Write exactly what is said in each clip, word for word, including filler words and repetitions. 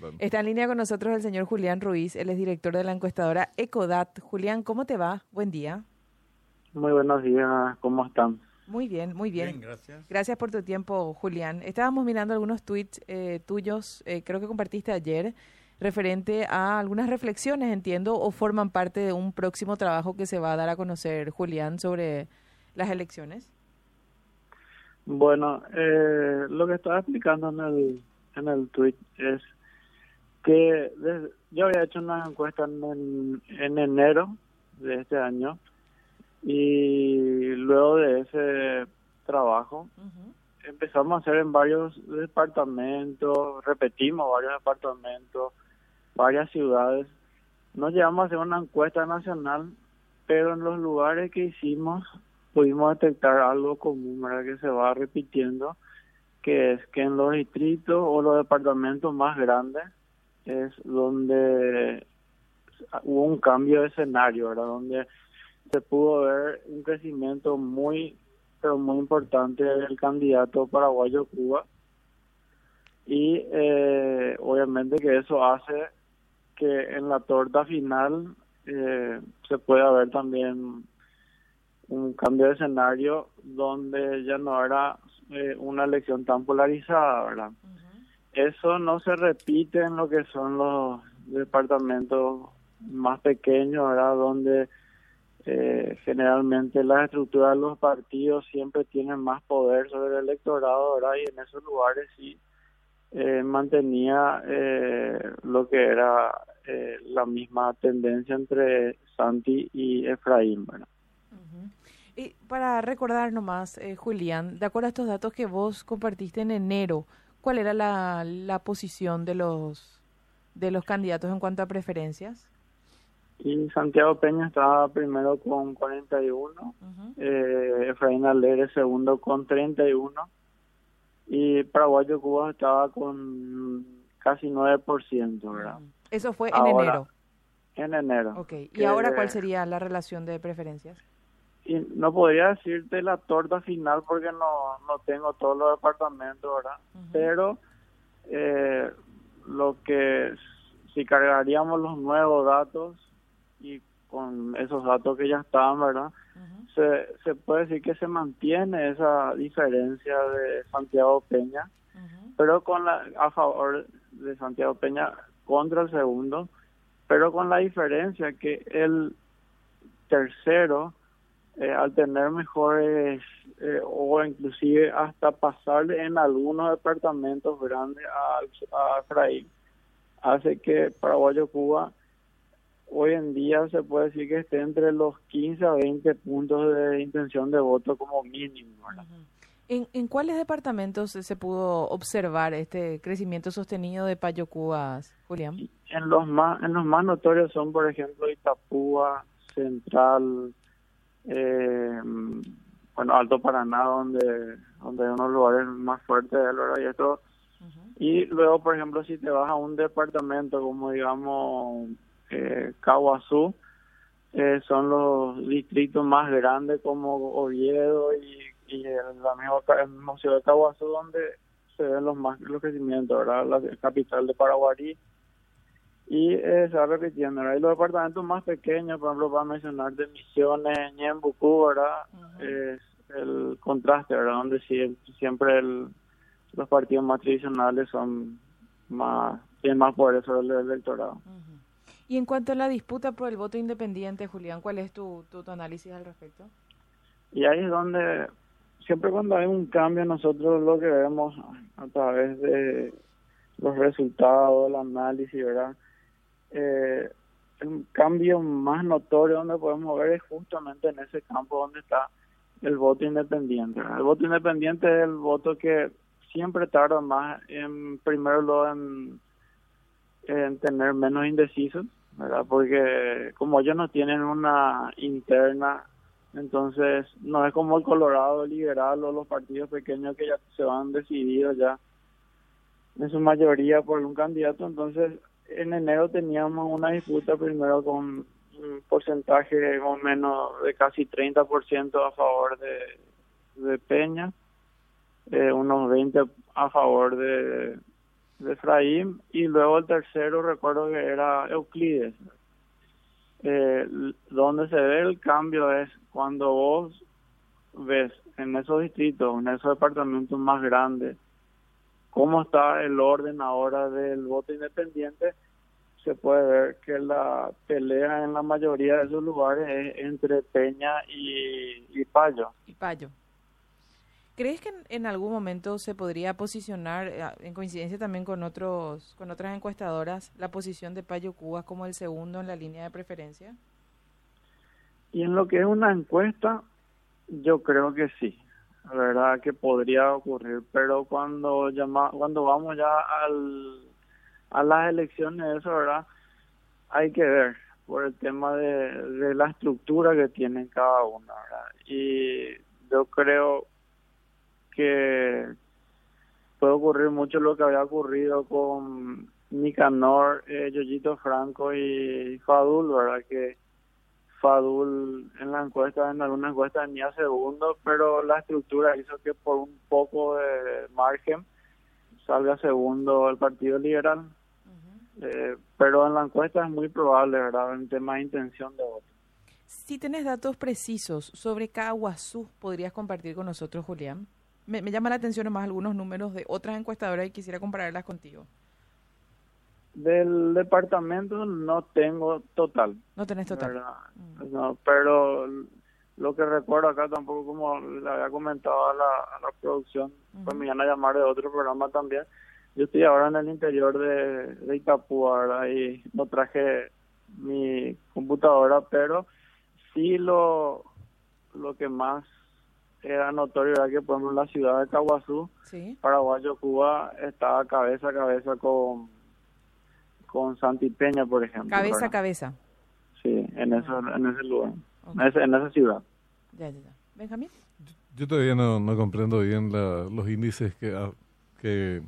pronto. Está en línea con nosotros el señor Julián Ruiz, él es director de la encuestadora Ecodat. Julián, ¿cómo te va? Buen día. Muy buenos días, ¿cómo están? Muy bien, muy bien. Bien, gracias. Gracias por tu tiempo, Julián. Estábamos mirando algunos tweets eh, tuyos, eh, creo que compartiste ayer, referente a algunas reflexiones, entiendo, o forman parte de un próximo trabajo que se va a dar a conocer, Julián, sobre las elecciones. Bueno, eh, lo que estaba explicando en el, en el tweet es que desde, yo había hecho una encuesta en, en enero de este año y luego de ese trabajo uh-huh. empezamos a hacer en varios departamentos, repetimos varios departamentos, varias ciudades. No llegamos a hacer una encuesta nacional, pero en los lugares que hicimos pudimos detectar algo común, ¿verdad?, que se va repitiendo, que es que en los distritos o los departamentos más grandes es donde hubo un cambio de escenario, ¿verdad?, donde se pudo ver un crecimiento muy, pero muy importante del candidato Paraguayo Cuba, y eh, obviamente que eso hace que en la torta final eh, se pueda ver también un cambio de escenario donde ya no era eh, una elección tan polarizada, ¿verdad? Uh-huh. Eso no se repite en lo que son los departamentos más pequeños, ¿verdad? Donde eh, generalmente las estructuras de los partidos siempre tienen más poder sobre el electorado, ¿verdad? Y en esos lugares sí eh, mantenía eh, lo que era eh, la misma tendencia entre Santi y Efraín, ¿verdad? Uh-huh. Y para recordar nomás, eh, Julián, de acuerdo a estos datos que vos compartiste en enero, ¿cuál era la, la posición de los de los candidatos en cuanto a preferencias? Y Santiago Peña estaba primero con cuarenta y uno, uh-huh. eh, Efraín Alegre segundo con treinta y uno, y Paraguayo Cuba estaba con casi nueve por ciento, ¿verdad? Uh-huh. Eso fue ahora, en enero. En enero. Okay. ¿Y ahora cuál sería la relación de preferencias? Y no podría decirte la torta final porque no no tengo todos los departamentos, ¿verdad? Uh-huh. Pero eh, lo que si cargaríamos los nuevos datos y con esos datos que ya están, ¿verdad? Uh-huh. Se, se puede decir que se mantiene esa diferencia de Santiago Peña, uh-huh. pero con la a favor de Santiago Peña contra el segundo, pero con la diferencia que el tercero Eh, al tener mejores eh, o inclusive hasta pasar en algunos departamentos grandes a, a Efraín, hace que Paraguayo Cuba hoy en día se puede decir que esté entre los quince a veinte puntos de intención de voto como mínimo, ¿verdad? ¿En, en cuáles departamentos se pudo observar este crecimiento sostenido de Payo Cuba, Julián? En los más, en los más notorios son, por ejemplo, Itapúa, Central, Eh, bueno, Alto Paraná, donde donde hay unos lugares más fuertes de hora y esto, uh-huh. y luego, por ejemplo, si te vas a un departamento como, digamos, eh, Kawazú, eh, son los distritos más grandes como Oviedo y, y la misma, misma ciudad de Caaguazú, donde se ven los más los crecimientos, ¿verdad? La capital de Paraguarí. Y eh, se va repitiendo, ¿verdad? Y los departamentos más pequeños, por ejemplo, para mencionar de Misiones, Ñembucú, ¿verdad? Uh-huh. Es el contraste, ¿verdad? Donde siempre, siempre el, los partidos más tradicionales son más, tienen más poder sobre el electorado. Uh-huh. Y en cuanto a la disputa por el voto independiente, Julián, ¿cuál es tu, tu, tu análisis al respecto? Y ahí es donde, siempre cuando hay un cambio, nosotros lo que vemos a través de los resultados, el análisis, ¿verdad? Eh, el cambio más notorio donde podemos ver es justamente en ese campo donde está el voto independiente. El voto independiente es el voto que siempre tarda más en, primero lo en, en tener menos indecisos, ¿verdad? Porque como ellos no tienen una interna, entonces no es como el Colorado liberal o los partidos pequeños que ya se van decididos ya en su mayoría por un candidato. Entonces en enero teníamos una disputa primero con un porcentaje más o menos de casi treinta por ciento a favor de, de Peña, eh, unos veinte por ciento a favor de, de Efraín, y luego el tercero recuerdo que era Euclides. Eh, donde se ve el cambio es cuando vos ves en esos distritos, en esos departamentos más grandes, cómo está el orden ahora del voto independiente, se puede ver que la pelea en la mayoría de esos lugares es entre Peña y, y Payo. Y Payo. ¿Crees que en, en algún momento se podría posicionar, en coincidencia también con otros con otras encuestadoras, la posición de Paraguayo Cuba como el segundo en la línea de preferencia? Y en lo que es una encuesta, yo creo que sí. La verdad que podría ocurrir, pero cuando llama, cuando vamos ya al a las elecciones, eso, ¿verdad? Hay que ver por el tema de, de la estructura que tienen cada una, ¿verdad? Y yo creo que puede ocurrir mucho lo que había ocurrido con Nicanor, eh, Yoyito Franco y Fadul, ¿verdad? Que Fadul en la encuesta, en alguna encuesta tenía segundo, pero la estructura hizo que por un poco de margen salga segundo el Partido Liberal. Uh-huh. eh, pero en la encuesta es muy probable, ¿verdad? En tema de intención de voto. Si tenés datos precisos sobre Kawazú, ¿podrías compartir con nosotros, Julián? Me, me llama la atención más algunos números de otras encuestadoras y quisiera compararlas contigo. Del departamento no tengo total. No tenés total. Mm. No, pero lo que recuerdo acá tampoco, como le había comentado a la, a la producción, mm. pues me iban a llamar de otro programa también. Yo estoy ahora en el interior de, de Itapúa, ¿verdad? Y no traje mi computadora, pero sí lo, lo que más era notorio era que, por ejemplo, la ciudad de Caaguazú, ¿sí? Paraguayo Cuba estaba cabeza a cabeza con, con Santi Peña, por ejemplo. Cabeza ¿verdad? a cabeza. Sí, en, eso, en ese lugar, okay. en, ese, en esa ciudad. Ya, ya, ya. Benjamín. Yo, yo todavía no, no comprendo bien la, los índices que, a, que,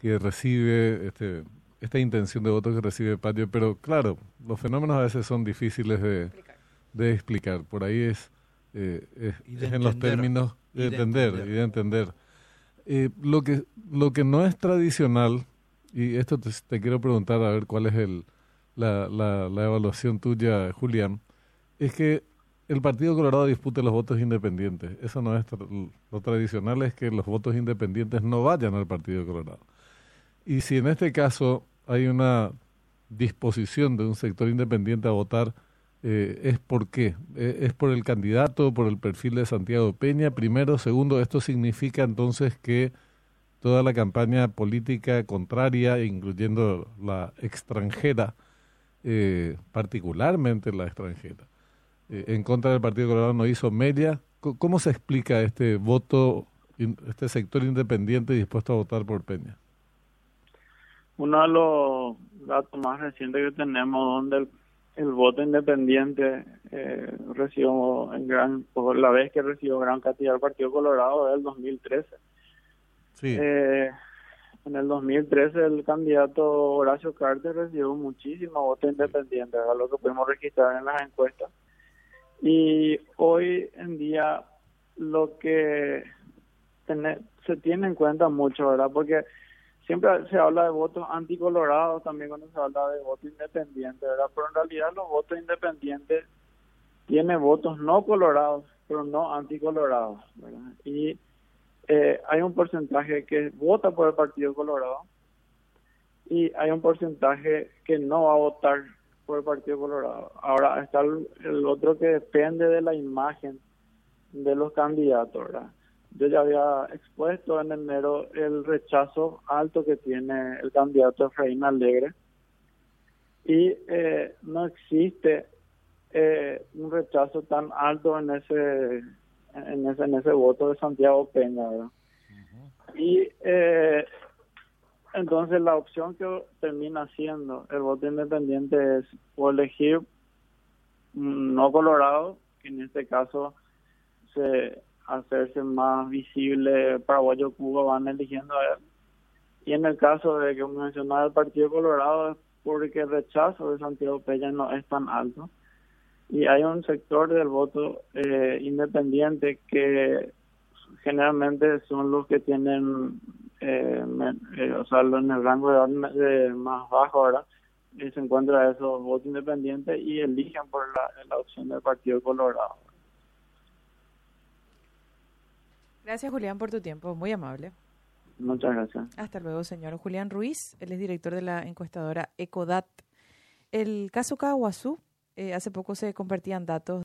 que recibe, este, esta intención de voto que recibe Patio, pero claro, los fenómenos a veces son difíciles de explicar. De explicar. Por ahí es... Eh, eh, es entender, en los términos de entender y de entender, y de entender. Eh, lo que lo que no es tradicional, y esto te, te quiero preguntar a ver cuál es el la, la, la evaluación tuya, Julián, es que el Partido Colorado dispute los votos independientes. Eso no es tra- lo tradicional es que los votos independientes no vayan al Partido Colorado, y si en este caso hay una disposición de un sector independiente a votar, Eh, ¿es por qué? Eh, ¿es por el candidato, por el perfil de Santiago Peña? Primero. Segundo, ¿esto significa entonces que toda la campaña política contraria, incluyendo la extranjera, eh, particularmente la extranjera, eh, en contra del Partido Colorado no hizo media? C- ¿Cómo se explica este voto, in- este sector independiente dispuesto a votar por Peña? Uno de los datos más recientes que tenemos, donde el El voto independiente eh, recibió en gran, por la vez que recibió gran cantidad el Partido Colorado, del dos mil trece. Sí. Eh, en el dos mil trece el candidato Horacio Cartes recibió muchísimo voto independiente, ¿verdad? Lo que pudimos registrar en las encuestas. Y hoy en día lo que tener, se tiene en cuenta mucho, ¿verdad? Porque siempre se habla de votos anticolorados también cuando se habla de voto independiente, ¿verdad? Pero en realidad los votos independientes tienen votos no colorados, pero no anticolorados, ¿verdad? Y eh, hay un porcentaje que vota por el Partido Colorado y hay un porcentaje que no va a votar por el Partido Colorado. Ahora está el, el otro que depende de la imagen de los candidatos, ¿verdad? Yo ya había expuesto en enero el rechazo alto que tiene el candidato Efraín Alegre, y eh, no existe eh, un rechazo tan alto en ese en ese en ese voto de Santiago Peña, ¿verdad? Uh-huh. Y eh, entonces la opción que termina siendo el voto independiente es o elegir no colorado, que en este caso se hacerse más visible, Paraguayo Cuba van eligiendo a él. Y en el caso de que mencionaba el Partido Colorado, es porque el rechazo de Santiago Peña no es tan alto. Y hay un sector del voto eh, independiente que generalmente son los que tienen eh, eh, o sea, en el rango de edad eh, más bajo, ¿verdad? Y se encuentra esos votos independientes y eligen por la, la opción del Partido Colorado. Gracias, Julián, por tu tiempo. Muy amable. Muchas gracias. Hasta luego, señor. Julián Ruiz, él es director de la encuestadora Ecodat. El caso Kawazú, eh, hace poco se compartían datos